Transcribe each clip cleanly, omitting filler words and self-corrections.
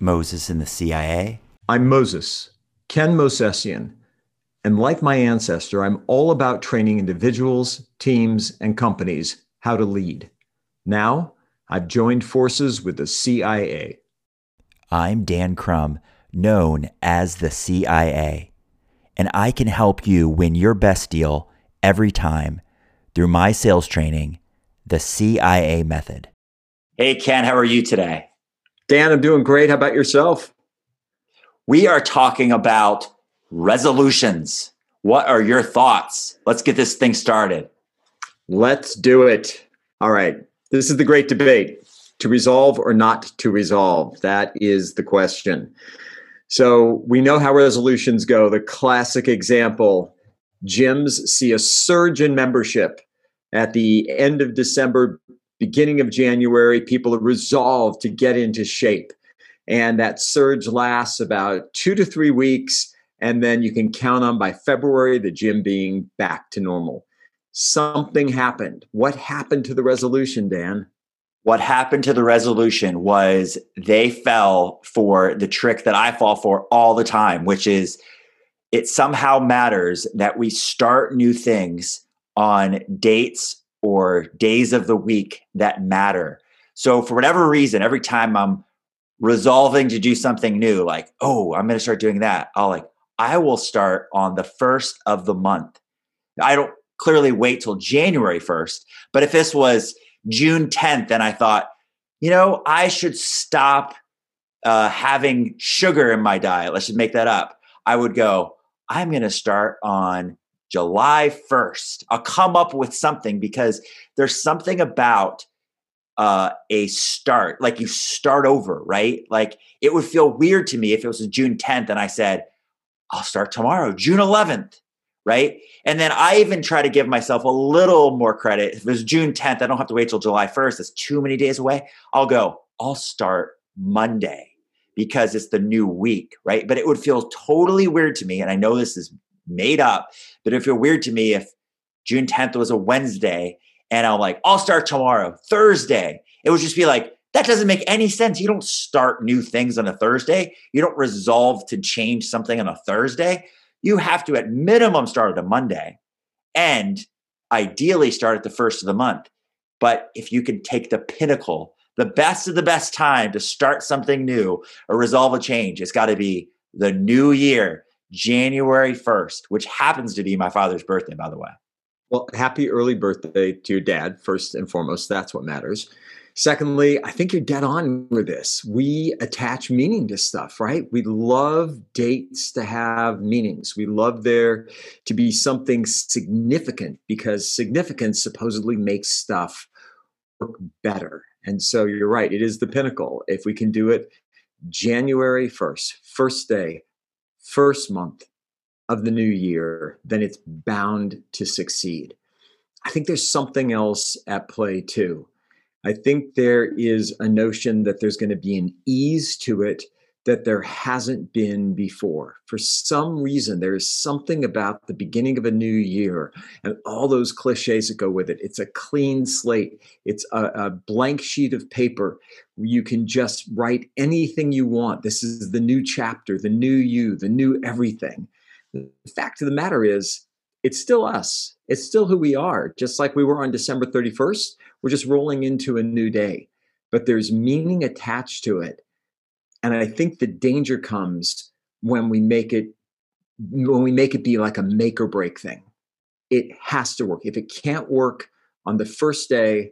Moses in the CIA? I'm Moses, Ken Mosesian, and like my ancestor, I'm all about training individuals, teams, and companies how to lead. Now, I've joined forces with the CIA. I'm Dan Crum, known as the CIA, and I can help you win your best deal every time through my sales training, the CIA method. Hey, Ken, how are you today? Dan, I'm doing great. How about yourself? We are talking about resolutions. What are your thoughts? Let's get this thing started. Let's do it. All right. This is the great debate. To resolve or not to resolve? That is the question. So we know how resolutions go. The classic example, gyms see a surge in membership. At the end of December, beginning of January, people are resolved to get into shape. And that surge lasts about 2 to 3 weeks. And then you can count on by February, the gym being back to normal. Something happened. What happened to the resolution, Dan? What happened to the resolution was they fell for the trick that I fall for all the time, which is it somehow matters that we start new things on dates or days of the week that matter. So for whatever reason, every time I'm resolving to do something new, like, oh, I'm going to start doing that. I will start on the first of the month. I don't clearly wait till January 1st, but if this was June 10th, and I thought, you know, I should stop having sugar in my diet. Let's just make that up. I would go, I'm going to start on July 1st. I'll come up with something because there's something about a start, like you start over, right? Like it would feel weird to me if it was June 10th and I said, I'll start tomorrow, June 11th. Right. And then I even try to give myself a little more credit. If it's June 10th, I don't have to wait till July 1st. It's too many days away. I'll go, I'll start Monday because it's the new week. Right. But it would feel totally weird to me. And I know this is made up, but it'd feel weird to me if June 10th was a Wednesday and I'm like, I'll start tomorrow, Thursday. It would just be like, that doesn't make any sense. You don't start new things on a Thursday. You don't resolve to change something on a Thursday. You have to at minimum start at a Monday and ideally start at the first of the month. But if you can take the pinnacle, the best of the best time to start something new or resolve a change, it's got to be the new year, January 1st, which happens to be my father's birthday, by the way. Well, happy early birthday to your dad, first and foremost. That's what matters. Secondly, I think you're dead on with this. We attach meaning to stuff, right? We love dates to have meanings. We love there to be something significant because significance supposedly makes stuff work better. And so you're right. It is the pinnacle. If we can do it January 1st, first day, first month of the new year, then it's bound to succeed. I think there's something else at play too. I think there is a notion that there's going to be an ease to it that there hasn't been before. For some reason, there is something about the beginning of a new year and all those cliches that go with it. It's a clean slate. It's a blank sheet of paper. You can just write anything you want. This is the new chapter, the new you, the new everything. The fact of the matter is, it's still us. It's still who we are. Just like we were on December 31st, we're just rolling into a new day. But there's meaning attached to it. And I think the danger comes when we make it, be like a make or break thing. It has to work. If it can't work on the first day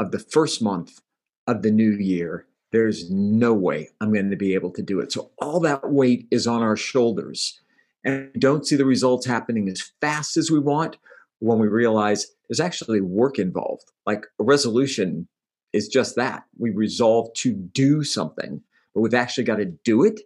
of the first month of the new year, there's no way I'm going to be able to do it. So all that weight is on our shoulders. And we don't see the results happening as fast as we want when we realize there's actually work involved. Like a resolution is just that. We resolve to do something, but we've actually got to do it.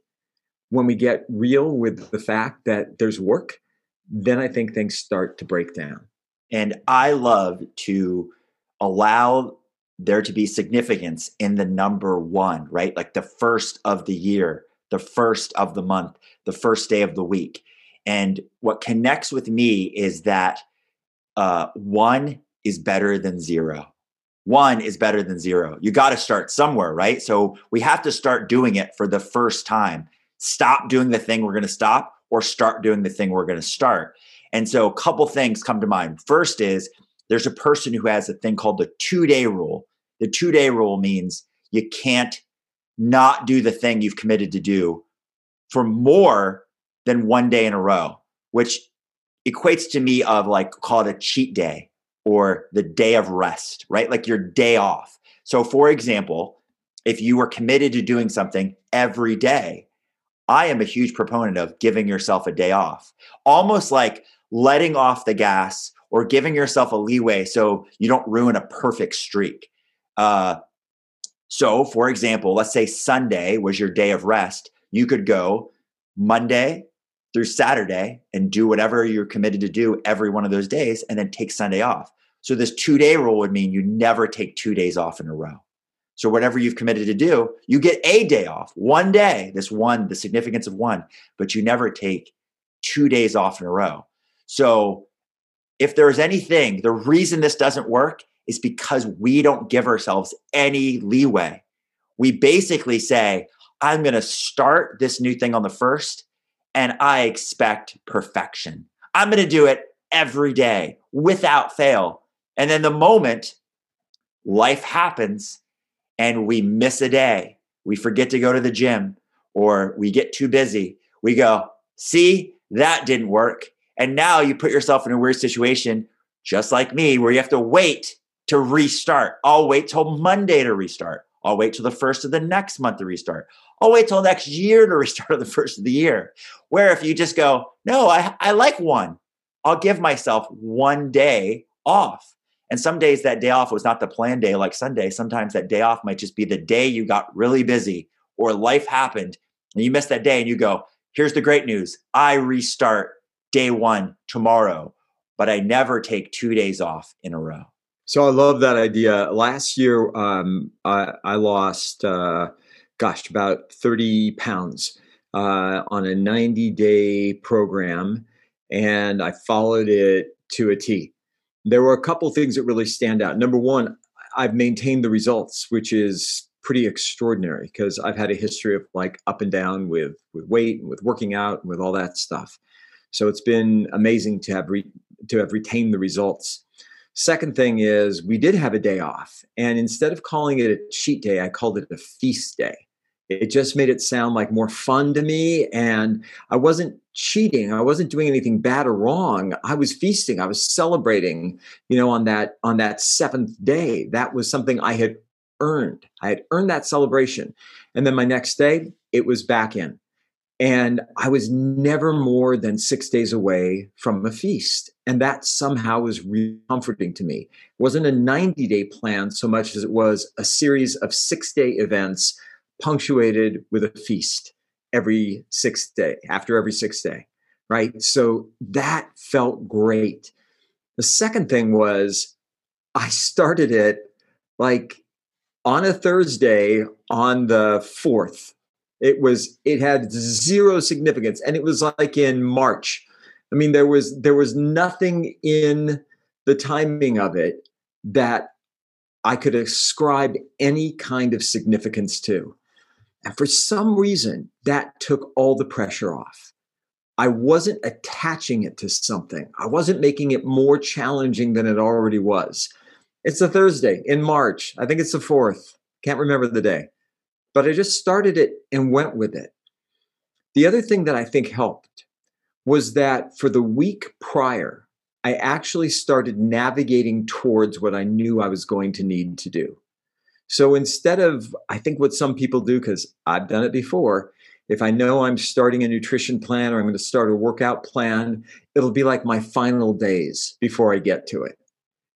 When we get real with the fact that there's work, then I think things start to break down. And I love to allow there to be significance in the number one, right? Like the first of the year, the first of the month, the first day of the week. And what connects with me is that one is better than zero. One is better than zero. You got to start somewhere, right? So we have to start doing it for the first time. Stop doing the thing we're going to stop, or start doing the thing we're going to start. And so a couple things come to mind. First is there's a person who has a thing called the two-day rule. The two-day rule means you can't not do the thing you've committed to do for more than one day in a row, which equates to me of like, call it a cheat day or the day of rest, right? Like your day off. So for example, if you were committed to doing something every day, I am a huge proponent of giving yourself a day off, almost like letting off the gas or giving yourself a leeway so you don't ruin a perfect streak. So for example, let's say Sunday was your day of rest. You could go Monday through Saturday and do whatever you're committed to do every one of those days and then take Sunday off. So this two-day rule would mean you never take 2 days off in a row. So whatever you've committed to do, you get a day off, one day, this one, the significance of one, but you never take 2 days off in a row. So if there's anything, the reason this doesn't work is because we don't give ourselves any leeway. We basically say, I'm going to start this new thing on the first, and I expect perfection. I'm going to do it every day without fail. And then the moment life happens and we miss a day, we forget to go to the gym or we get too busy, we go, see, that didn't work. And now you put yourself in a weird situation, just like me, where you have to wait to restart. I'll wait till Monday to restart. I'll wait till the first of the next month to restart. I'll wait till next year to restart, or the first of the year. Where if you just go, no, I like one. I'll give myself one day off. And some days that day off was not the planned day like Sunday. Sometimes that day off might just be the day you got really busy or life happened and you missed that day and you go, here's the great news. I restart day one tomorrow, but I never take 2 days off in a row. So I love that idea. Last year, I lost, about 30 pounds on a 90-day program, and I followed it to a T. There were a couple things that really stand out. Number one, I've maintained the results, which is pretty extraordinary because I've had a history of like up and down with weight and with working out and with all that stuff. So it's been amazing to have retained the results. Second thing is we did have a day off, and instead of calling it a cheat day, I called it a feast day. It just made it sound like more fun to me, and I wasn't cheating. I wasn't doing anything bad or wrong. I was feasting. I was celebrating, you know, on that seventh day. That was something I had earned. I had earned that celebration. And then my next day, it was back in. And I was never more than 6 days away from a feast. And that somehow was really comforting to me. It wasn't a 90-day plan so much as it was a series of six-day events punctuated with a feast every sixth day, after every sixth day, right? So that felt great. The second thing was I started it like on a Thursday on the 4th. It had zero significance, and it was like in March. I mean, there was nothing in the timing of it that I could ascribe any kind of significance to. And for some reason, that took all the pressure off. I wasn't attaching it to something. I wasn't making it more challenging than it already was. It's a Thursday in March. I think it's the 4th. Can't remember the day. But I just started it and went with it. The other thing that I think helped was that for the week prior, I actually started navigating towards what I knew I was going to need to do. So instead of, I think what some people do, because I've done it before, if I know I'm starting a nutrition plan or I'm going to start a workout plan, it'll be like my final days before I get to it.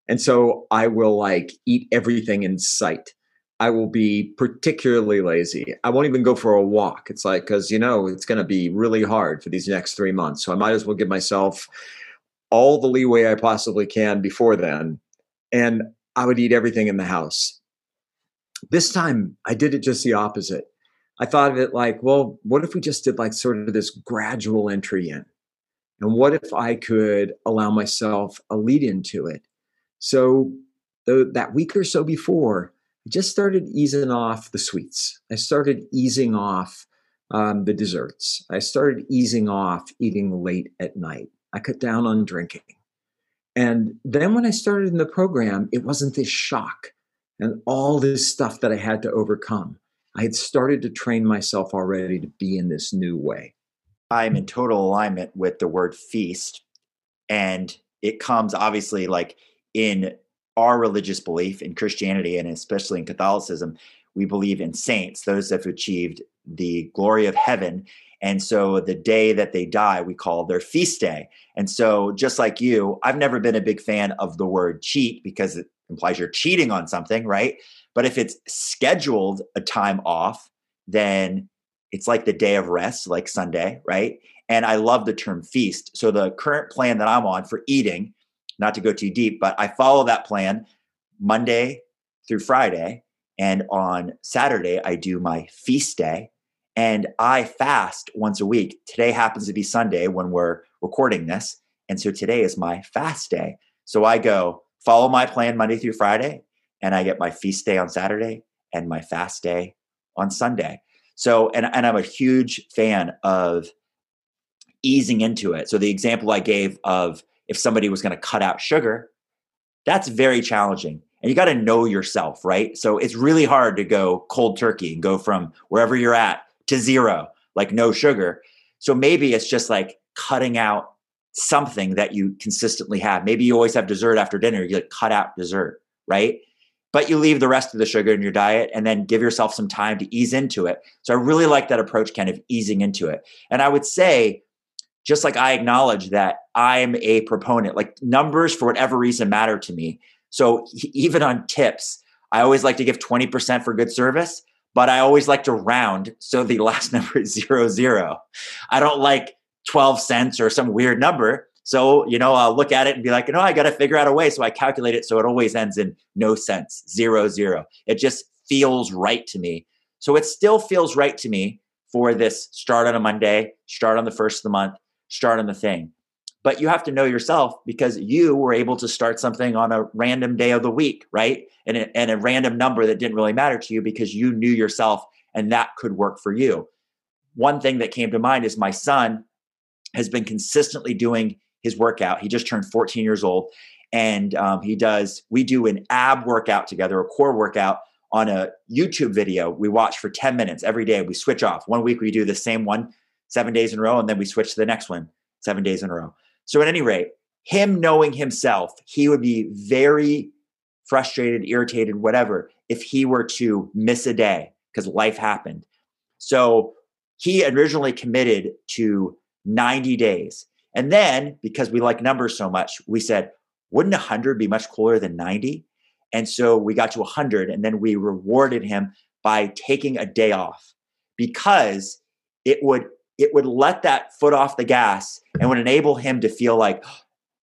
And so I will like eat everything in sight. I will be particularly lazy. I won't even go for a walk. It's like, because, you know, it's going to be really hard for these next 3 months. So I might as well give myself all the leeway I possibly can before then. And I would eat everything in the house. This time I did it just the opposite. I thought of it like, well, what if we just did like sort of this gradual entry in? And what if I could allow myself a lead into it? So that week or so before, I just started easing off the sweets. I started easing off the desserts. I started easing off eating late at night. I cut down on drinking. And then when I started in the program, it wasn't this shock and all this stuff that I had to overcome. I had started to train myself already to be in this new way. I'm in total alignment with the word feast. And it comes obviously like in our religious belief in Christianity, and especially in Catholicism, we believe in saints, those that have achieved the glory of heaven. And so the day that they die, we call their feast day. And so just like you, I've never been a big fan of the word cheat because it implies you're cheating on something, right? But if it's scheduled a time off, then it's like the day of rest, like Sunday, right? And I love the term feast. So the current plan that I'm on for eating, not to go too deep, but I follow that plan Monday through Friday. And on Saturday, I do my feast day and I fast once a week. Today happens to be Sunday when we're recording this. And so today is my fast day. So I go follow my plan Monday through Friday and I get my feast day on Saturday and my fast day on Sunday. So, and I'm a huge fan of easing into it. So the example I gave of if somebody was going to cut out sugar, that's very challenging. And you got to know yourself, right? So it's really hard to go cold turkey and go from wherever you're at to zero, like no sugar. So maybe it's just like cutting out something that you consistently have. Maybe you always have dessert after dinner. You like cut out dessert, right? But you leave the rest of the sugar in your diet and then give yourself some time to ease into it. So I really like that approach, kind of easing into it. And I would say, just like I acknowledge that I'm a proponent, like numbers for whatever reason matter to me. So even on tips, I always like to give 20% for good service, but I always like to round. So the last number is 00. I don't like 12 cents or some weird number. So, you know, I'll look at it and be like, no, I got to figure out a way. So I calculate it. So it always ends in no cents, 00. It just feels right to me. So it still feels right to me for this start on a Monday, start on the first of the month, start on the thing. But you have to know yourself because you were able to start something on a random day of the week, right? And a random number that didn't really matter to you because you knew yourself and that could work for you. One thing that came to mind is my son has been consistently doing his workout. He just turned 14 years old and we do an ab workout together, a core workout on a YouTube video we watch for 10 minutes every day. We switch off. One week we do the same one 7 days in a row and then we switch to the next one 7 days in a row. So at any rate, him knowing himself, he would be very frustrated, irritated, whatever, if he were to miss a day because life happened. So he originally committed to 90 days. And then because we like numbers so much, we said, wouldn't 100 be much cooler than 90? And so we got to 100 and then we rewarded him by taking a day off because it would let that foot off the gas and would enable him to feel like,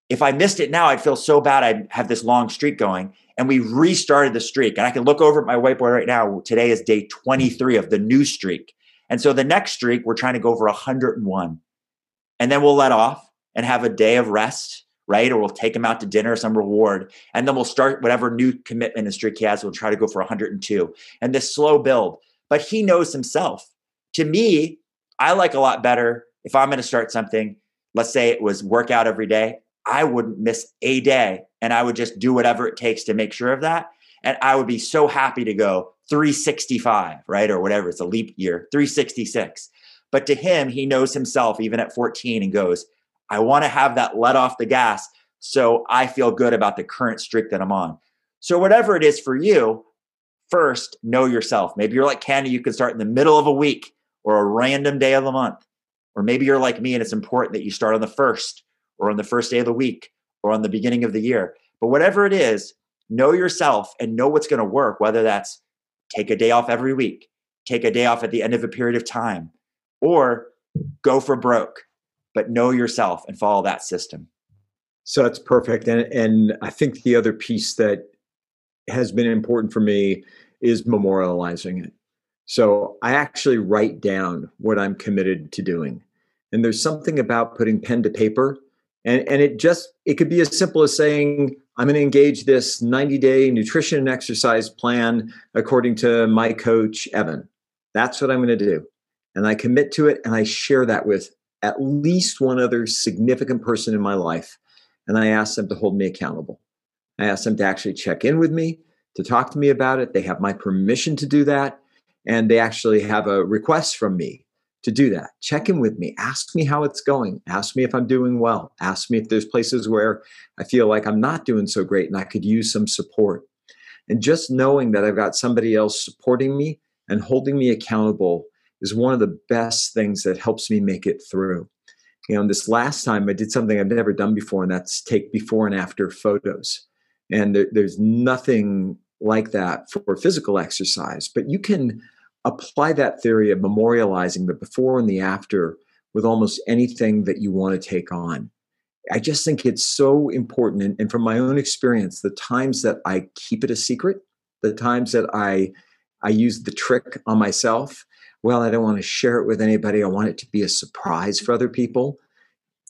if I missed it now, I'd feel so bad. I'd have this long streak going. And we restarted the streak. And I can look over at my whiteboard right now. Today is day 23 of the new streak. And so the next streak, we're trying to go for 101. And then we'll let off and have a day of rest, right? Or we'll take him out to dinner, some reward. And then we'll start whatever new commitment and streak he has. We'll try to go for 102. And this slow build. But he knows himself. To me, I like a lot better if I'm going to start something, let's say it was workout every day, I wouldn't miss a day and I would just do whatever it takes to make sure of that. And I would be so happy to go 365, right? Or whatever, it's a leap year, 366. But to him, he knows himself even at 14 and goes, I want to have that let off the gas so I feel good about the current streak that I'm on. So whatever it is for you, first, know yourself. Maybe you're like Ken, you can start in the middle of a week or a random day of the month. Or maybe you're like me and it's important that you start on the first or on the first day of the week or on the beginning of the year. But whatever it is, know yourself and know what's going to work, whether that's take a day off every week, take a day off at the end of a period of time, or go for broke. But know yourself and follow that system. So that's perfect. And I think the other piece that has been important for me is memorializing it. So I actually write down what I'm committed to doing. And there's something about putting pen to paper. And it could be as simple as saying, I'm going to engage this 90-day nutrition and exercise plan according to my coach, Evan. That's what I'm going to do. And I commit to it, and I share that with at least one other significant person in my life. And I ask them to hold me accountable. I ask them to actually check in with me, to talk to me about it. They have my permission to do that. And they actually have a request from me to do that. Check in with me. Ask me how it's going. Ask me if I'm doing well. Ask me if there's places where I feel like I'm not doing so great and I could use some support. And just knowing that I've got somebody else supporting me and holding me accountable is one of the best things that helps me make it through. You know, and this last time I did something I've never done before, and that's take before and after photos. And there's nothing like that for physical exercise, but you can apply that theory of memorializing the before and the after with almost anything that you want to take on. I just think it's so important. And from my own experience, the times that I keep it a secret, the times that I use the trick on myself, well, I don't want to share it with anybody. I want it to be a surprise for other people.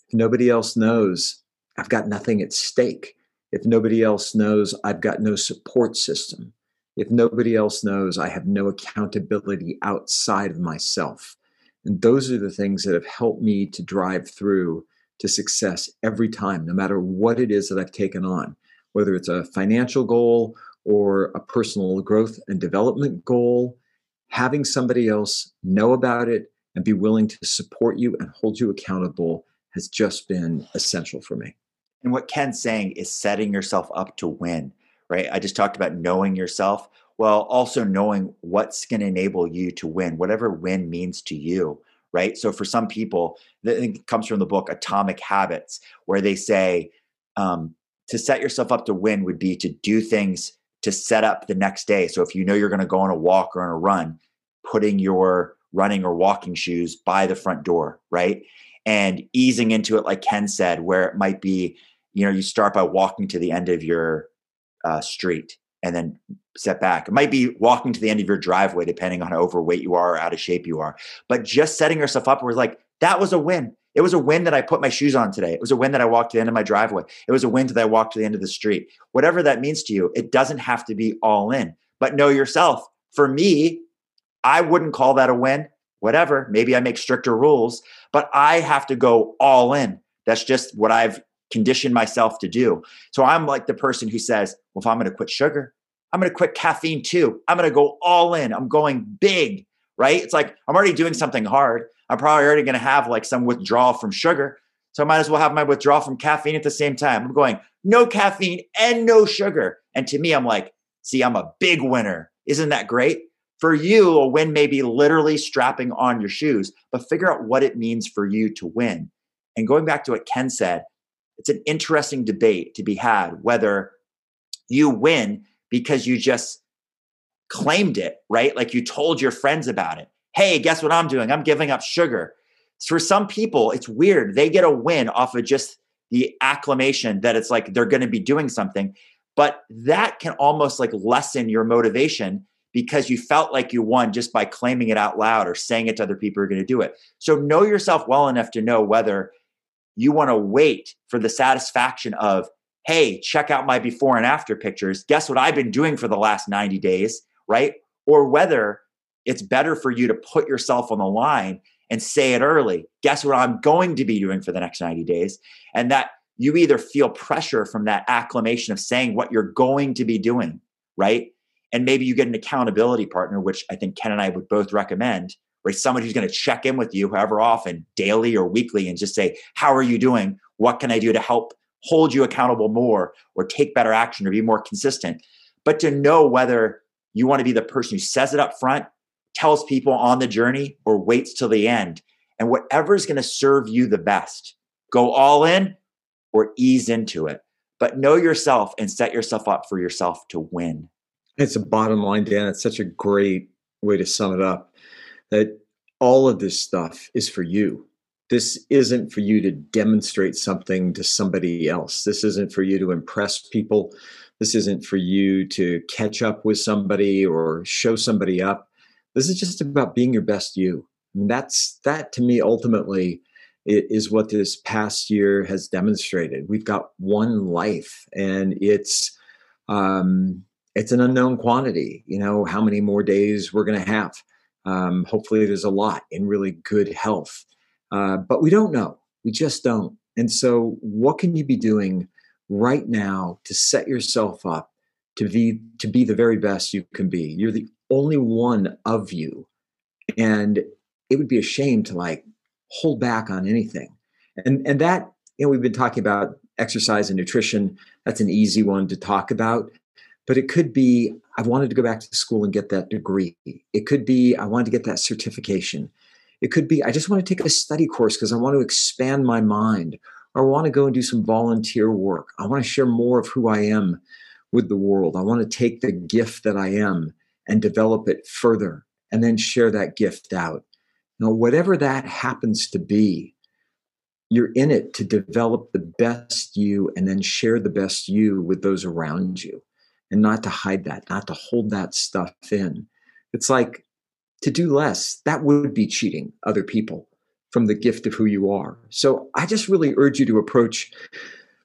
If nobody else knows, I've got nothing at stake. If nobody else knows, I've got no support system. If nobody else knows, I have no accountability outside of myself. And those are the things that have helped me to drive through to success every time, no matter what it is that I've taken on, whether it's a financial goal or a personal growth and development goal. Having somebody else know about it and be willing to support you and hold you accountable has just been essential for me. And what Ken's saying is setting yourself up to win, right? I just talked about knowing yourself, well, also knowing what's going to enable you to win, whatever win means to you, right? So for some people, it comes from the book Atomic Habits, where they say to set yourself up to win would be to do things to set up the next day. So if you know you're going to go on a walk or on a run, putting your running or walking shoes by the front door, right? And easing into it, like Ken said, where it might be, you know, you start by walking to the end of your street and then set back. It might be walking to the end of your driveway, depending on how overweight you are or out of shape you are. But just setting yourself up where it's like, that was a win. It was a win that I put my shoes on today. It was a win that I walked to the end of my driveway. It was a win that I walked to the end of the street. Whatever that means to you, it doesn't have to be all in, but know yourself. For me, I wouldn't call that a win, whatever. Maybe I make stricter rules, but I have to go all in. That's just what I've conditioned myself to do. So I'm like the person who says, well, if I'm going to quit sugar, I'm going to quit caffeine too. I'm going to go all in. I'm going big, right? It's like, I'm already doing something hard. I'm probably already going to have like some withdrawal from sugar. So I might as well have my withdrawal from caffeine at the same time. I'm going no caffeine and no sugar. And to me, I'm like, see, I'm a big winner. Isn't that great? For you, a win may be literally strapping on your shoes, but figure out what it means for you to win. And going back to what Ken said, it's an interesting debate to be had, whether you win because you just claimed it, right? Like you told your friends about it. Hey, guess what I'm doing? I'm giving up sugar. For some people, it's weird. They get a win off of just the acclamation that it's like they're going to be doing something. But that can almost like lessen your motivation because you felt like you won just by claiming it out loud or saying it to other people who are going to do it. So know yourself well enough to know whether you want to wait for the satisfaction of, hey, check out my before and after pictures. Guess what I've been doing for the last 90 days, right? Or whether it's better for you to put yourself on the line and say it early. Guess what I'm going to be doing for the next 90 days? And that you either feel pressure from that acclamation of saying what you're going to be doing, right? And maybe you get an accountability partner, which I think Ken and I would both recommend, right? Someone who's going to check in with you however often, daily or weekly, and just say, how are you doing? What can I do to help hold you accountable more or take better action or be more consistent? But to know whether you want to be the person who says it up front, tells people on the journey, or waits till the end. And whatever's going to serve you the best, go all in or ease into it. But know yourself and set yourself up for yourself to win. It's a bottom line, Dan. It's such a great way to sum it up, that all of this stuff is for you. This isn't for you to demonstrate something to somebody else. This isn't for you to impress people. This isn't for you to catch up with somebody or show somebody up. This is just about being your best you. I mean, that to me ultimately is what this past year has demonstrated. We've got one life, and it's an unknown quantity. You know, how many more days we're going to have. Hopefully there's a lot in really good health, but we don't know. We just don't. And so what can you be doing right now to set yourself up to be the very best you can be? You're the only one of you. And it would be a shame to like hold back on anything. And that, you know, we've been talking about exercise and nutrition. That's an easy one to talk about. But it could be, I wanted to go back to school and get that degree. It could be, I wanted to get that certification. It could be, I just want to take a study course because I want to expand my mind, or I want to go and do some volunteer work. I want to share more of who I am with the world. I want to take the gift that I am and develop it further and then share that gift out. Now, whatever that happens to be, you're in it to develop the best you and then share the best you with those around you, and not to hide that, not to hold that stuff in. It's like, to do less, that would be cheating other people from the gift of who you are. So I just really urge you to approach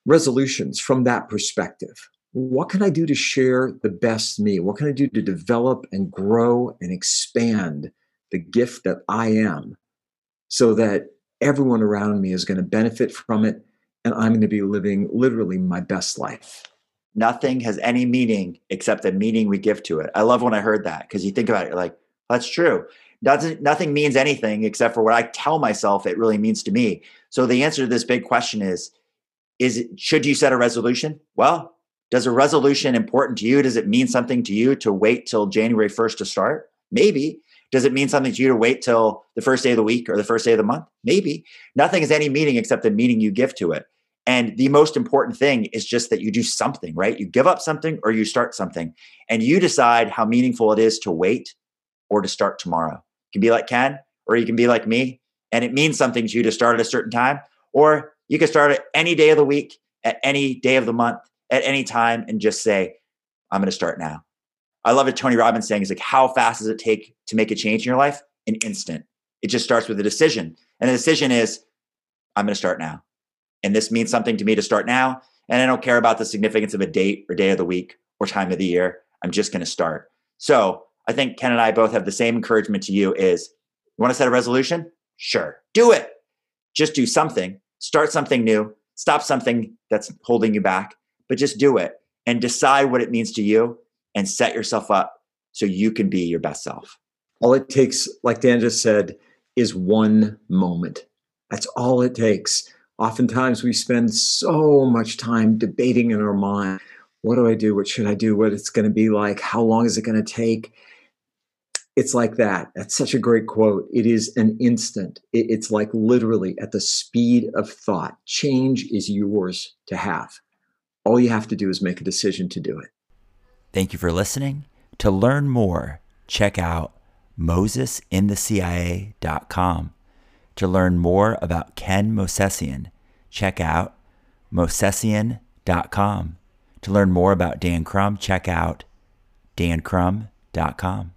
resolutions from that perspective. What can I do to share the best me? What can I do to develop and grow and expand the gift that I am, so that everyone around me is going to benefit from it, and I'm going to be living literally my best life? Nothing has any meaning except the meaning we give to it. I love when I heard that, because you think about it, you're like, that's true. Nothing means anything except for what I tell myself it really means to me. So the answer to this big question is, should you set a resolution? Well, does a resolution important to you? Does it mean something to you to wait till January 1st to start? Maybe. Does it mean something to you to wait till the first day of the week or the first day of the month? Maybe. Nothing has any meaning except the meaning you give to it. And the most important thing is just that you do something, right? You give up something or you start something, and you decide how meaningful it is to wait or to start tomorrow. You can be like Ken, or you can be like me, and it means something to you to start at a certain time, or you can start at any day of the week, at any day of the month, at any time, and just say, I'm going to start now. I love what Tony Robbins saying, is like, how fast does it take to make a change in your life? An instant. It just starts with a decision. And the decision is, I'm going to start now. And this means something to me to start now. And I don't care about the significance of a date or day of the week or time of the year. I'm just going to start. So I think Ken and I both have the same encouragement to you is, you want to set a resolution? Sure, do it. Just do something, start something new, stop something that's holding you back, but just do it and decide what it means to you and set yourself up so you can be your best self. All it takes, like Dan just said, is one moment. That's all it takes. Oftentimes we spend so much time debating in our mind, what do I do? What should I do? What it's going to be like? How long is it going to take? It's like that. That's such a great quote. It is an instant. It's like literally at the speed of thought. Change is yours to have. All you have to do is make a decision to do it. Thank you for listening. To learn more, check out MosesInTheCIA.com. To learn more about Ken Mosesian, check out MosesIan.com. To learn more about Dan Crum, check out dancrum.com.